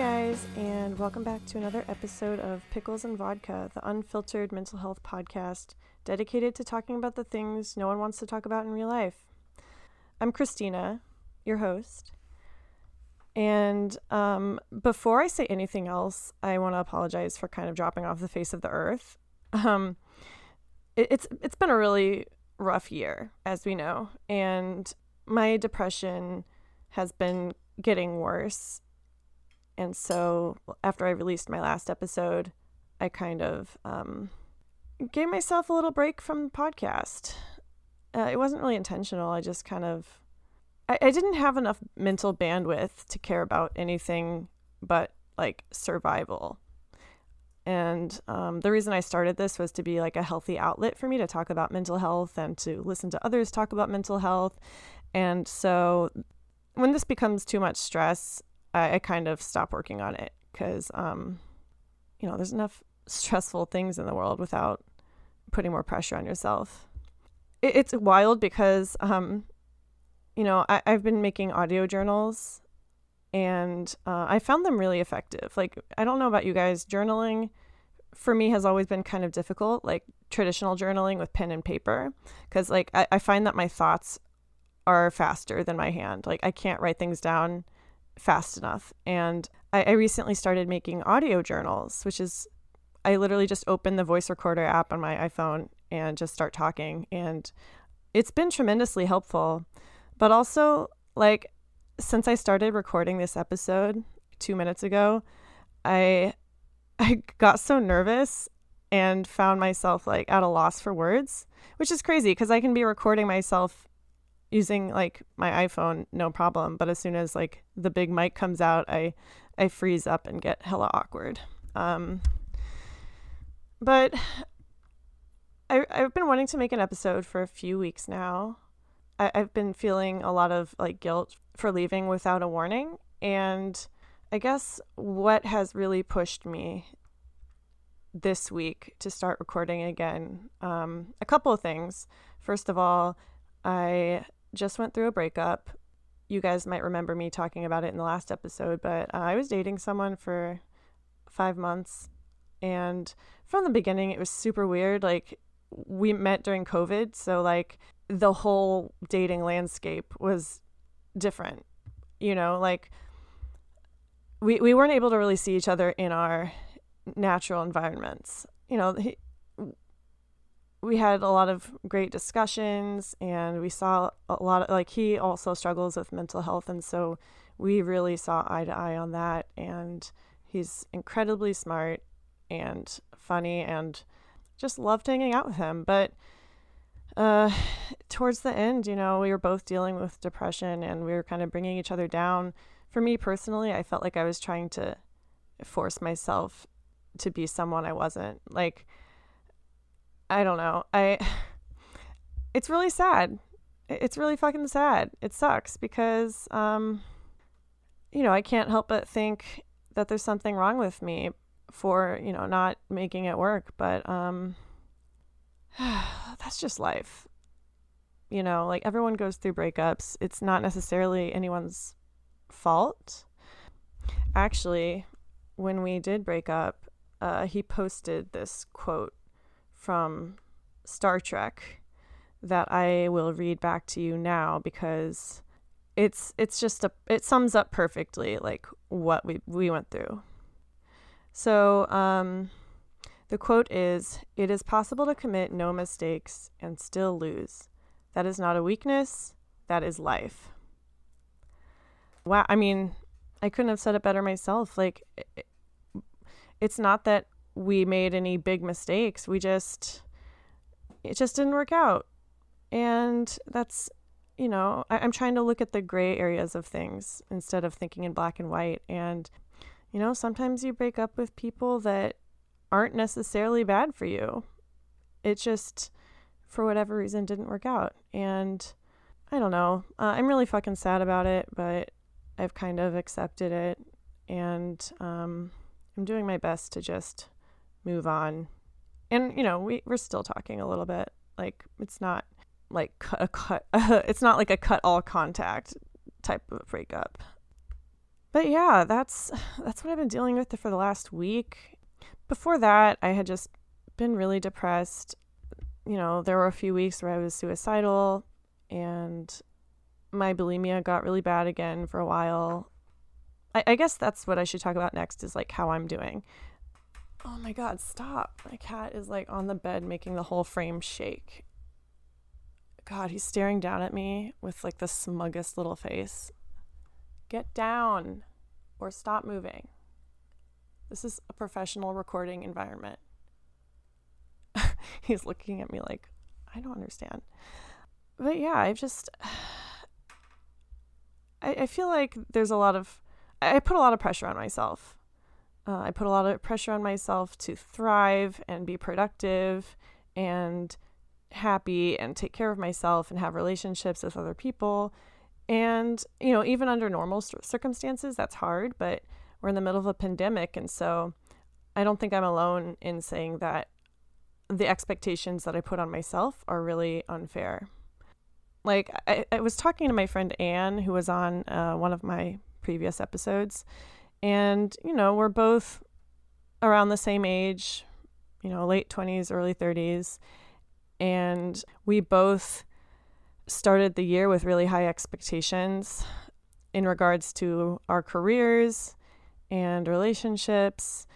guys, and welcome back to another episode of Pickles and Vodka, the unfiltered mental health podcast dedicated to talking about the things no one wants to talk about in real life. I'm Christina, your host, and before I say anything else, I want to apologize for kind of dropping off the face of the earth. It's been a really rough year, as we know, and my depression has been getting worse. And so after I released my last episode, I kind of gave myself a little break from the podcast. It wasn't really intentional. I just kind of, I didn't have enough mental bandwidth to care about anything but like survival. And the reason I started this was to be like a healthy outlet for me to talk about mental health and to listen to others talk about mental health. And so when this becomes too much stress, I kind of stop working on it because, there's enough stressful things in the world without putting more pressure on yourself. It's wild because, I've been making audio journals and I found them really effective. Like, I don't know about you guys, journaling for me has always been kind of difficult, like traditional journaling with pen and paper, because like I find that my thoughts are faster than my hand. Like I can't write things down fast enough. And I recently started making audio journals, which is, I literally just open the voice recorder app on my iPhone and just start talking. And it's been tremendously helpful. But also, like, since I started recording this episode 2 minutes ago, I got so nervous and found myself like at a loss for words, which is crazy because I can be recording myself using like my iPhone, no problem. But as soon as like the big mic comes out, I freeze up and get hella awkward. But I've been wanting to make an episode for a few weeks now. I've been feeling a lot of like guilt for leaving without a warning. And I guess what has really pushed me this week to start recording again, a couple of things. First of all, I just went through a breakup. You guys might remember me talking about it in the last episode, but I was dating someone for 5 months. And from the beginning, it was super weird. Like, we met during COVID. So, like, the whole dating landscape was different. You know, like, we weren't able to really see each other in our natural environments. You know, we had a lot of great discussions and we saw a lot of, like, he also struggles with mental health. And so we really saw eye to eye on that. And he's incredibly smart and funny and just loved hanging out with him. But towards the end, you know, we were both dealing with depression and we were kind of bringing each other down. For me personally, I felt like I was trying to force myself to be someone I wasn't. Like, I don't know. It's really sad. It's really fucking sad. It sucks because, I can't help but think that there's something wrong with me for, not making it work. But that's just life. You know, like everyone goes through breakups. It's not necessarily anyone's fault. Actually, when we did break up, he posted this quote from Star Trek that I will read back to you now because it sums up perfectly like what we went through. So the quote is, "It is possible to commit no mistakes and still lose. That is not a weakness, that is life." Wow, I mean, I couldn't have said it better myself. Like, it's not that we made any big mistakes. It just didn't work out. And that's, I'm trying to look at the gray areas of things instead of thinking in black and white. And, sometimes you break up with people that aren't necessarily bad for you. It just, for whatever reason, didn't work out. And I don't know. I'm really fucking sad about it, but I've kind of accepted it. And I'm doing my best to just move on. And we're still talking a little bit. Like, it's not like a cut all contact type of breakup. But yeah, that's what I've been dealing with for the last week. Before that, I had just been really depressed. You know, there were a few weeks where I was suicidal, and my bulimia got really bad again for a while. I guess that's what I should talk about next, is like how I'm doing. Oh my God, stop. My cat is like on the bed making the whole frame shake. God, he's staring down at me with like the smuggest little face. Get down or stop moving. This is a professional recording environment. He's looking at me like, I don't understand. But yeah, I feel like there's a lot of, I put a lot of pressure on myself. I put a lot of pressure on myself to thrive and be productive and happy and take care of myself and have relationships with other people. And, you know, even under normal circumstances, that's hard, but we're in the middle of a pandemic. And so I don't think I'm alone in saying that the expectations that I put on myself are really unfair. Like I was talking to my friend Anne, who was on one of my previous episodes, and, you know, we're both around the same age, you know, late 20s, early 30s. And we both started the year with really high expectations in regards to our careers and relationships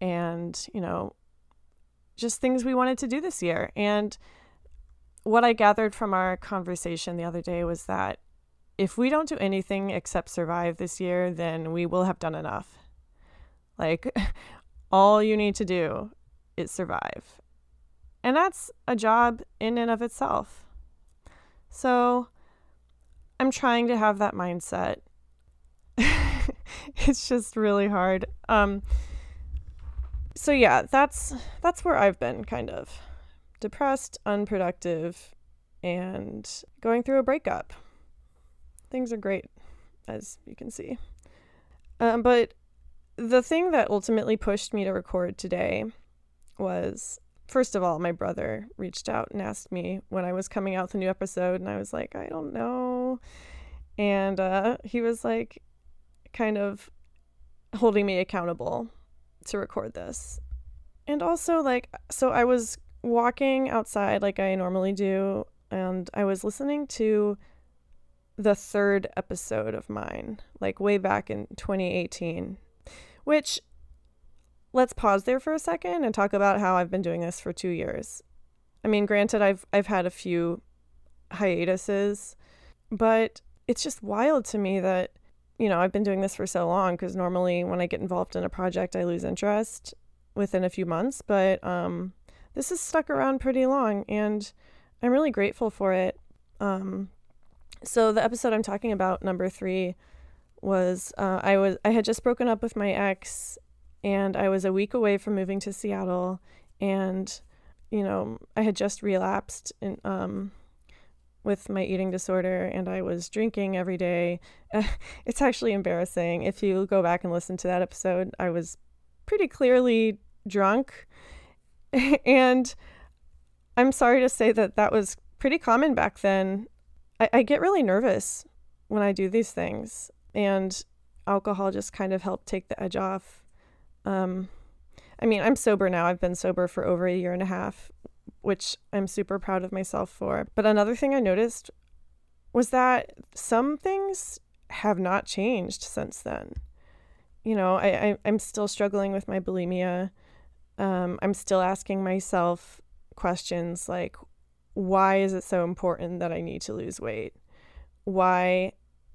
and, you know, just things we wanted to do this year. And what I gathered from our conversation the other day was that if we don't do anything except survive this year, then we will have done enough. Like, all you need to do is survive. And that's a job in and of itself. So I'm trying to have that mindset. It's just really hard. So yeah, that's where I've been, kind of depressed, unproductive, and going through a breakup. Things are great, as you can see. But the thing that ultimately pushed me to record today was, first of all, my brother reached out and asked me when I was coming out with a new episode, and I was like, I don't know. And he was like kind of holding me accountable to record this. And also, like, so I was walking outside like I normally do, and I was listening to the third episode of mine, like way back in 2018, which, let's pause there for a second and talk about how I've been doing this for 2 years. I mean, granted, I've had a few hiatuses, but it's just wild to me that, you know, I've been doing this for so long, because normally when I get involved in a project, I lose interest within a few months, but this has stuck around pretty long, and I'm really grateful for it. So the episode I'm talking about, number 3, was I had just broken up with my ex, and I was a week away from moving to Seattle, and, you know, I had just relapsed in, with my eating disorder, and I was drinking every day. It's actually embarrassing. If you go back and listen to that episode, I was pretty clearly drunk, and I'm sorry to say that that was pretty common back then. I get really nervous when I do these things, and alcohol just kind of helped take the edge off. I mean, I'm sober now. I've been sober for over a year and a half, which I'm super proud of myself for. But another thing I noticed was that some things have not changed since then. You know, I'm still struggling with my bulimia. I'm still asking myself questions like, why is it so important that I need to lose weight? Why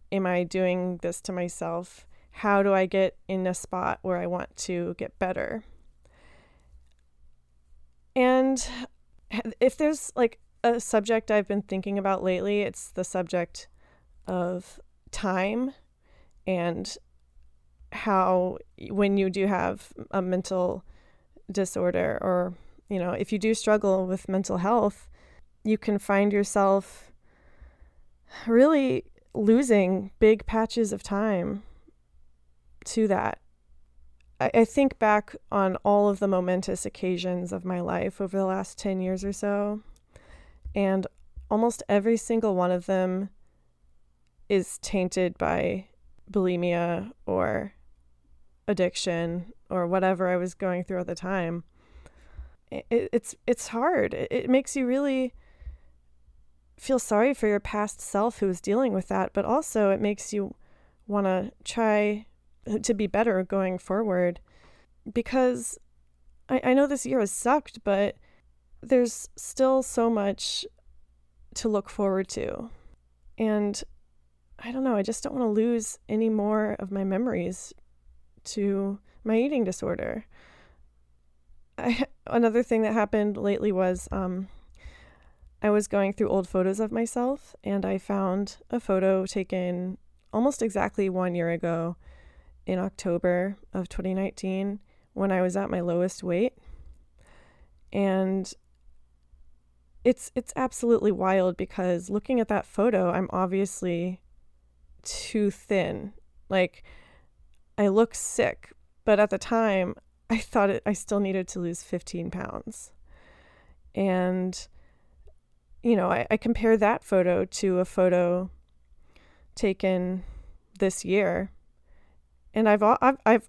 am I doing this to myself? How do I get in a spot where I want to get better? And if there's like a subject I've been thinking about lately, it's the subject of time and how, when you do have a mental disorder, or, you know, if you do struggle with mental health, you can find yourself really losing big patches of time to that. I think back on all of the momentous occasions of my life over the last 10 years or so, and almost every single one of them is tainted by bulimia or addiction or whatever I was going through at the time. It's hard. It makes you really feel sorry for your past self who was dealing with that, but also it makes you want to try to be better going forward, because I know this year has sucked, but there's still so much to look forward to. And I don't know, I just don't want to lose any more of my memories to my eating disorder. Another thing that happened lately was I was going through old photos of myself, and I found a photo taken almost exactly 1 year ago in October of 2019 when I was at my lowest weight. And it's absolutely wild, because looking at that photo, I'm obviously too thin. Like, I look sick, but at the time I thought I still needed to lose 15 pounds. And, you know, I compare that photo to a photo taken this year, and I've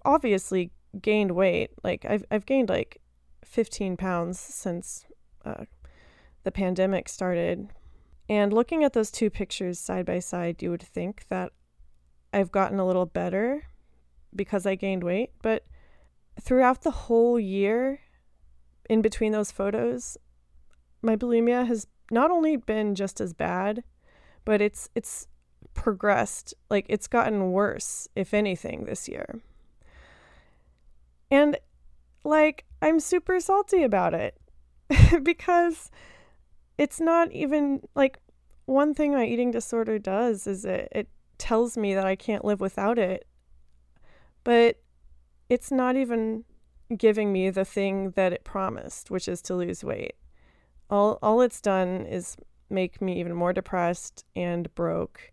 obviously gained weight. Like, I've gained like 15 pounds since the pandemic started. And looking at those two pictures side by side, you would think that I've gotten a little better because I gained weight, but throughout the whole year, in between those photos, my bulimia has not only been just as bad, but it's progressed. Like, it's gotten worse, if anything, this year. And, like, I'm super salty about it because it's not even, like, one thing my eating disorder does is it tells me that I can't live without it, but it's not even giving me the thing that it promised, which is to lose weight. All it's done is make me even more depressed and broke.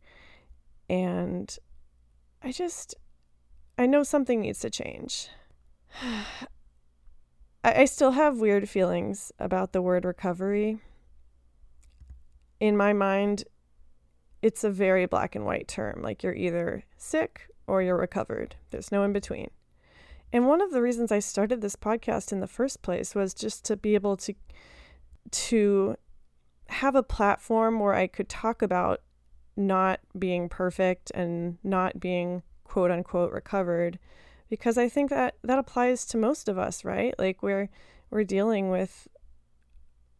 And I know something needs to change. I still have weird feelings about the word recovery. In my mind, it's a very black and white term. Like, you're either sick or you're recovered. There's no in between. And one of the reasons I started this podcast in the first place was just to be able to have a platform where I could talk about not being perfect and not being quote unquote recovered, because I think that applies to most of us, right? Like, we're dealing with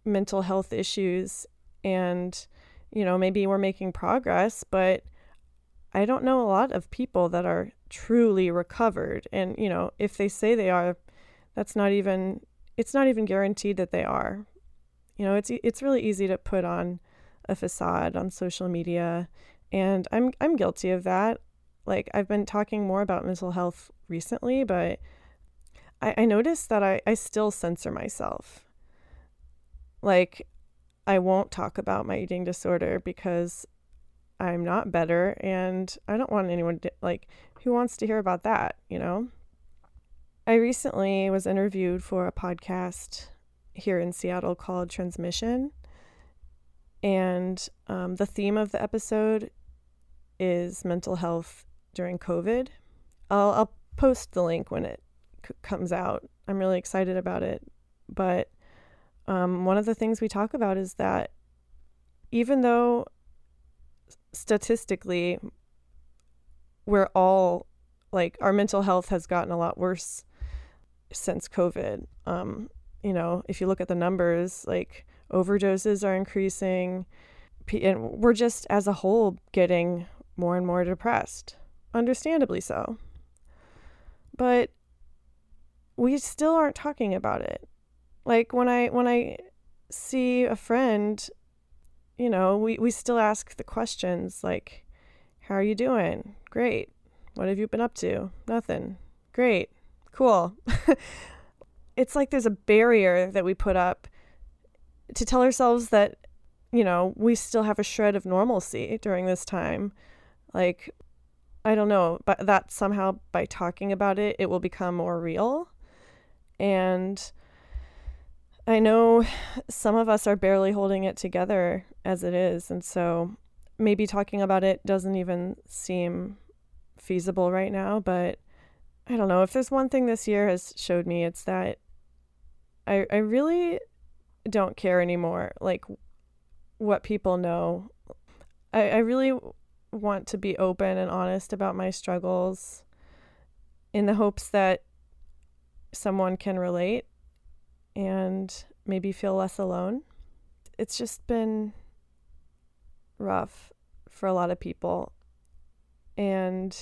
mental health issues, and, you know, maybe we're making progress, but I don't know a lot of people that are truly recovered. And, you know, if they say they are, it's not even guaranteed that they are. You know, it's really easy to put on a facade on social media, and I'm guilty of that. Like, I've been talking more about mental health recently, but I noticed that I still censor myself. Like, I won't talk about my eating disorder because I'm not better, and I don't want anyone to, like, who wants to hear about that, you know? I recently was interviewed for a podcast here in Seattle called Transmission, and the theme of the episode is mental health during COVID. I'll post the link when it comes out. I'm really excited about it, but one of the things we talk about is that even though statistically, we're all, like, our mental health has gotten a lot worse since COVID. You know, if you look at the numbers, like, overdoses are increasing, and we're just as a whole getting more and more depressed, understandably so. But we still aren't talking about it. Like, when I see a friend, you know, we still ask the questions like, how are you doing? Great. What have you been up to? Nothing. Great. Cool. It's like there's a barrier that we put up to tell ourselves that, you know, we still have a shred of normalcy during this time. Like, I don't know, but that somehow by talking about it, it will become more real. And I know some of us are barely holding it together as it is, and so maybe talking about it doesn't even seem feasible right now, but I don't know. If there's one thing this year has showed me, it's that I really don't care anymore, like, what people know. I really want to be open and honest about my struggles in the hopes that someone can relate and maybe feel less alone. It's just been rough for a lot of people. And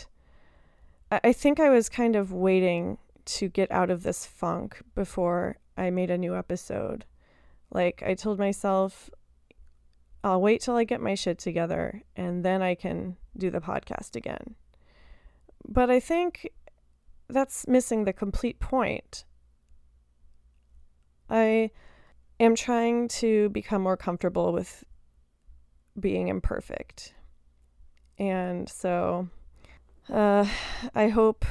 I think I was kind of waiting to get out of this funk before I made a new episode. Like, I told myself, I'll wait till I get my shit together and then I can do the podcast again. But I think that's missing the complete point. I am trying to become more comfortable with being imperfect. And so I hope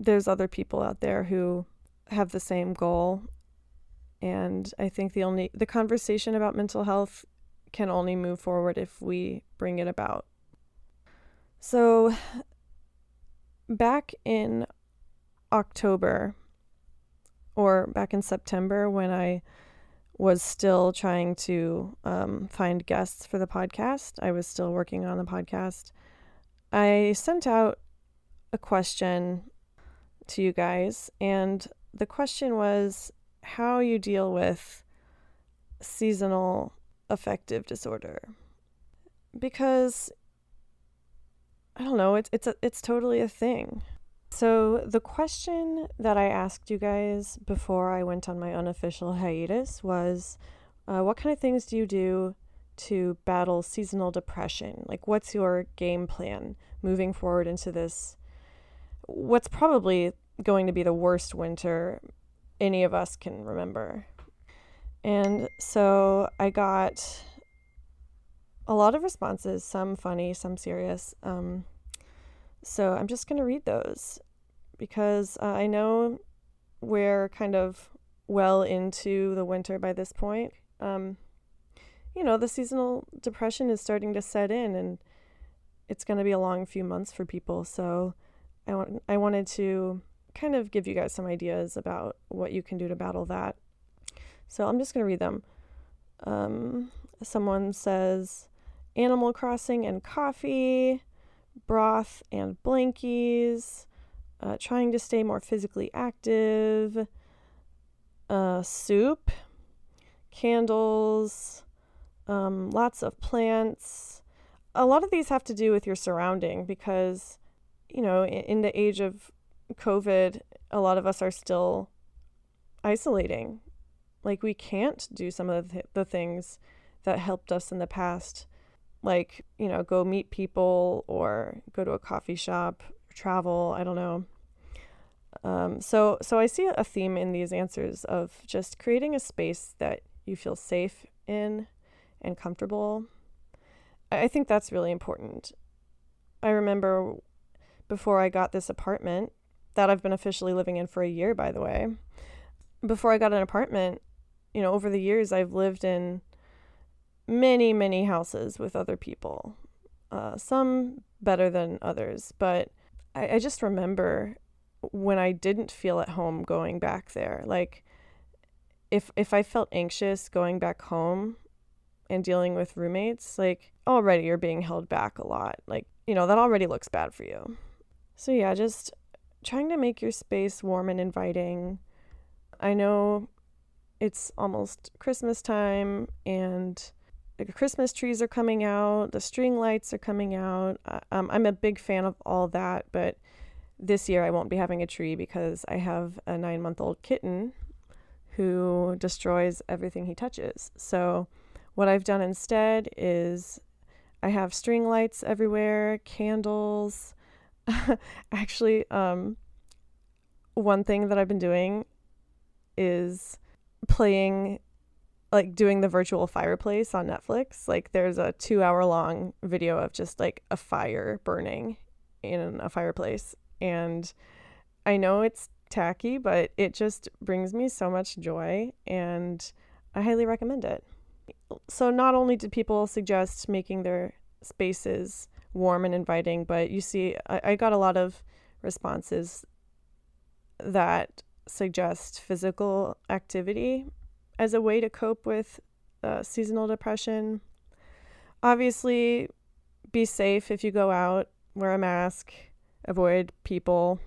there's other people out there who have the same goal. And I think the conversation about mental health can only move forward if we bring it about. So back in October, or back in September, when I was still trying to find guests for the podcast, I was still working on the podcast, I sent out a question to you guys, and the question was how you deal with seasonal affective disorder. Because, I don't know, it's totally a thing. So the question that I asked you guys before I went on my unofficial hiatus was, what kind of things do you do to battle seasonal depression? Like, what's your game plan moving forward into this, what's probably going to be the worst winter any of us can remember? And so I got a lot of responses, some funny, some serious. So I'm just going to read those because I know we're kind of well into the winter by this point. You know, the seasonal depression is starting to set in, and it's going to be a long few months for people. So I wanted to kind of give you guys some ideas about what you can do to battle that. So I'm just going to read them. Someone says, Animal Crossing and coffee, broth and blankies, trying to stay more physically active, soup, candles, lots of plants. A lot of these have to do with your surrounding because, you know, in the age of COVID, a lot of us are still isolating. Like, we can't do some of the things that helped us in the past, like, you know, go meet people or go to a coffee shop, travel, I don't know. So I see a theme in these answers of just creating a space that you feel safe in and comfortable. I think that's really important. I remember before I got this apartment, that I've been officially living in for a year, by the way. Before I got an apartment, you know, over the years, I've lived in many, many houses with other people, some better than others. But I just remember when I didn't feel at home going back there. Like, if I felt anxious going back home and dealing with roommates, like, already you're being held back a lot. Like, you know, that already looks bad for you. So yeah, just trying to make your space warm and inviting. I know it's almost Christmas time, and the Christmas trees are coming out, the string lights are coming out. I'm a big fan of all that, but this year I won't be having a tree because I have a 9-month-old kitten who destroys everything he touches. So what I've done instead is I have string lights everywhere, candles. Actually, one thing that I've been doing is playing, like, doing the virtual fireplace on Netflix. Like, there's a 2-hour-long video of just, like, a fire burning in a fireplace. And I know it's tacky, but it just brings me so much joy, and I highly recommend it. So not only did people suggest making their spaces warm and inviting. But you see, I got a lot of responses that suggest physical activity as a way to cope with seasonal depression. Obviously, be safe if you go out, wear a mask, avoid people,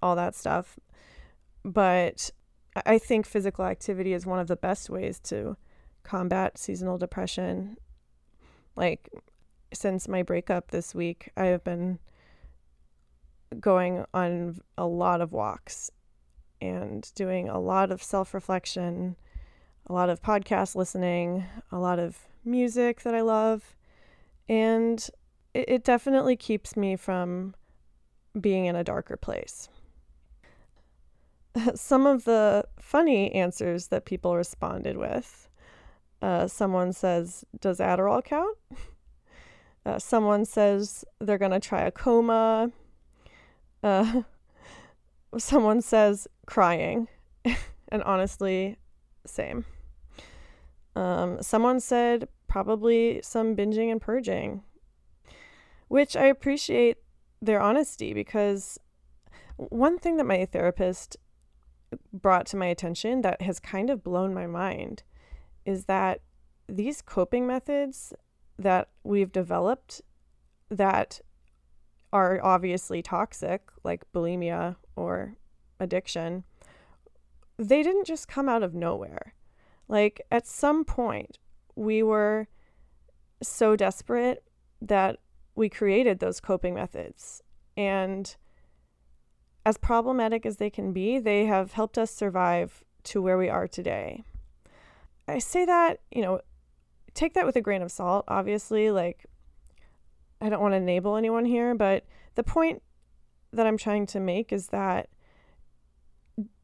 all that stuff. But I think physical activity is one of the best ways to combat seasonal depression. Like, since my breakup this week, I have been going on a lot of walks and doing a lot of self-reflection, a lot of podcast listening, a lot of music that I love. And it definitely keeps me from being in a darker place. Some of the funny answers that people responded with. Someone says, does Adderall count? Someone says they're going to try a coma. Someone says crying. And honestly, same. Someone said probably some binging and purging, which I appreciate their honesty, because one thing that my therapist brought to my attention that has kind of blown my mind is that these coping methods that we've developed that are obviously toxic, like bulimia or addiction, they didn't just come out of nowhere. Like, at some point, we were so desperate that we created those coping methods. And as problematic as they can be, they have helped us survive to where we are today. I say that, take that with a grain of salt, obviously. Like, I don't want to enable anyone here, but the point that I'm trying to make is that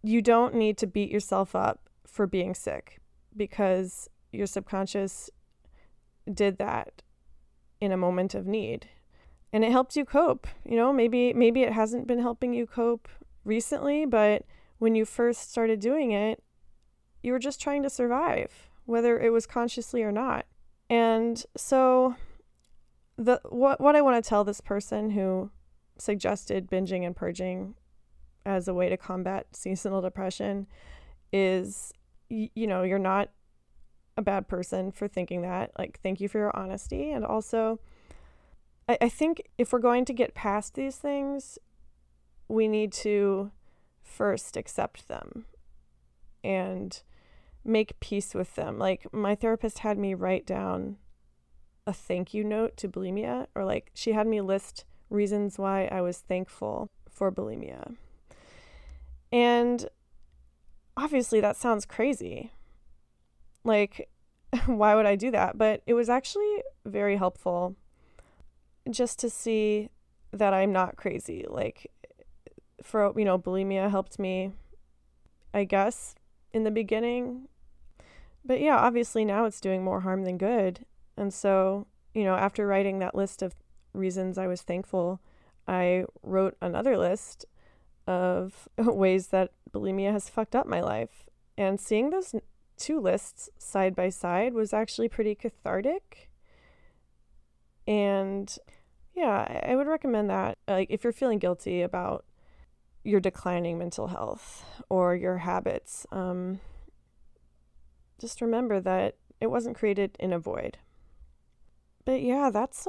you don't need to beat yourself up for being sick, because your subconscious did that in a moment of need. And it helped you cope. Maybe it hasn't been helping you cope recently, but when you first started doing it, you were just trying to survive, whether it was consciously or not. And so what I want to tell this person who suggested binging and purging as a way to combat seasonal depression is, you're not a bad person for thinking that. Like, thank you for your honesty. And also, I think if we're going to get past these things, we need to first accept them and make peace with them. Like, my therapist had me write down a thank you note to bulimia, or like she had me list reasons why I was thankful for bulimia. And obviously that sounds crazy. Like, why would I do that? But it was actually very helpful, just to see that I'm not crazy. Like, for, bulimia helped me, I guess, in the beginning. But yeah, obviously now it's doing more harm than good. And so, after writing that list of reasons I was thankful, I wrote another list of ways that bulimia has fucked up my life. And seeing those two lists side by side was actually pretty cathartic. And yeah, I would recommend that. Like, if you're feeling guilty about your declining mental health or your habits, just remember that it wasn't created in a void. But yeah, that's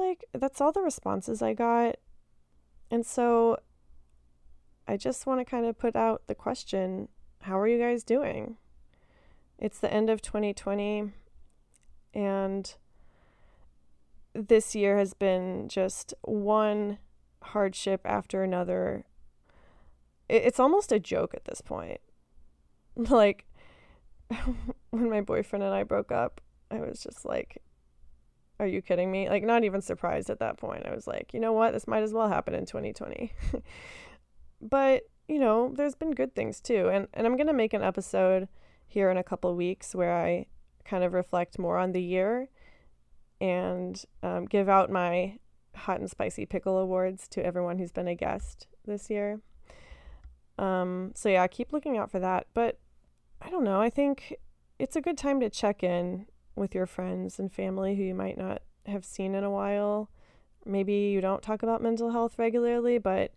all the responses I got. And so I just want to kind of put out the question, how are you guys doing? It's the end of 2020, and this year has been just one hardship after another. It's almost a joke at this point. Like, when my boyfriend and I broke up, I was just like, are you kidding me? Like, not even surprised at that point. I was like, you know what? This might as well happen in 2020. But, there's been good things too. And I'm going to make an episode here in a couple weeks where I kind of reflect more on the year and give out my hot and spicy pickle awards to everyone who's been a guest this year. So yeah, keep looking out for that. But I don't know, I think it's a good time to check in with your friends and family who you might not have seen in a while, maybe you don't talk about mental health regularly, but,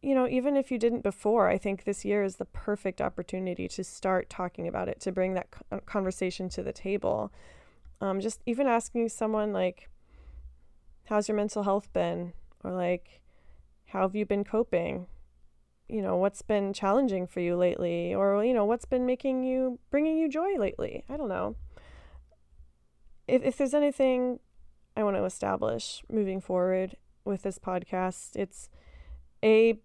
you know, even if you didn't before, I think this year is the perfect opportunity to start talking about it, to bring that conversation to the table. Just even asking someone, like, how's your mental health been? Or, like, how have you been coping? You know, what's been challenging for you lately? Or, you know, what's been bringing you joy lately? I don't know. If there's anything I want to establish moving forward with this podcast, it's A,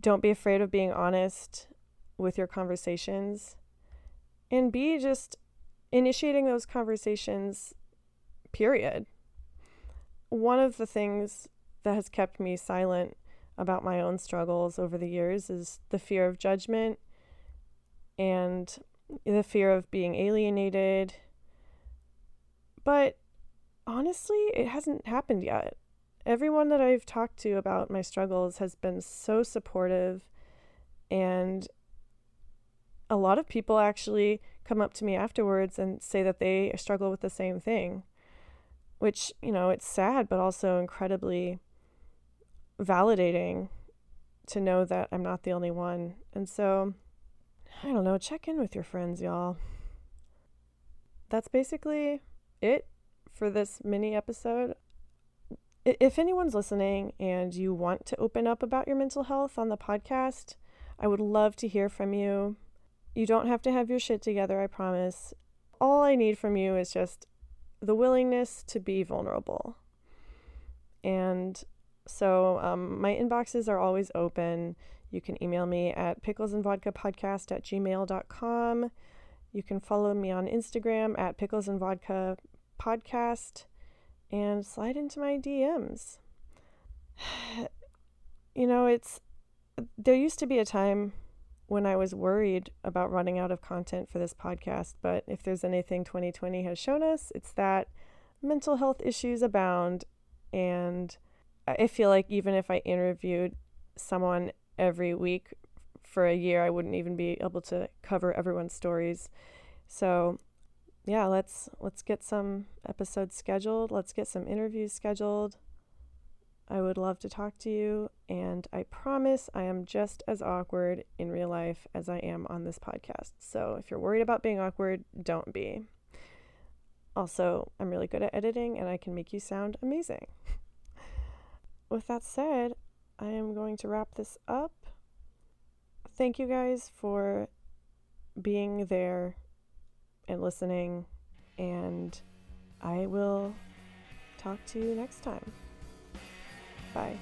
don't be afraid of being honest with your conversations, and B, just initiating those conversations, period. One of the things that has kept me silent about my own struggles over the years is the fear of judgment and the fear of being alienated. But honestly, it hasn't happened yet. Everyone that I've talked to about my struggles has been so supportive, and a lot of people actually come up to me afterwards and say that they struggle with the same thing, which, you know, it's sad, but also incredibly validating to know that I'm not the only one. And so, I don't know, check in with your friends, y'all. That's basically it for this mini episode. If anyone's listening and you want to open up about your mental health on the podcast, I would love to hear from you. You don't have to have your shit together, I promise. All I need from you is just the willingness to be vulnerable. And so my inboxes are always open. You can email me at picklesandvodkapodcast@gmail.com. You can follow me on Instagram at picklesandvodkapodcast. And slide into my DMs. You know, there used to be a time when I was worried about running out of content for this podcast, but if there's anything 2020 has shown us, it's that mental health issues abound. And I feel like even if I interviewed someone every week for a year, I wouldn't even be able to cover everyone's stories. So yeah, let's get some episodes scheduled. Let's get some interviews scheduled. I would love to talk to you, and I promise I am just as awkward in real life as I am on this podcast. So if you're worried about being awkward, don't be. Also, I'm really good at editing, and I can make you sound amazing. With that said, I am going to wrap this up. Thank you guys for being there and listening, and I will talk to you next time. Bye.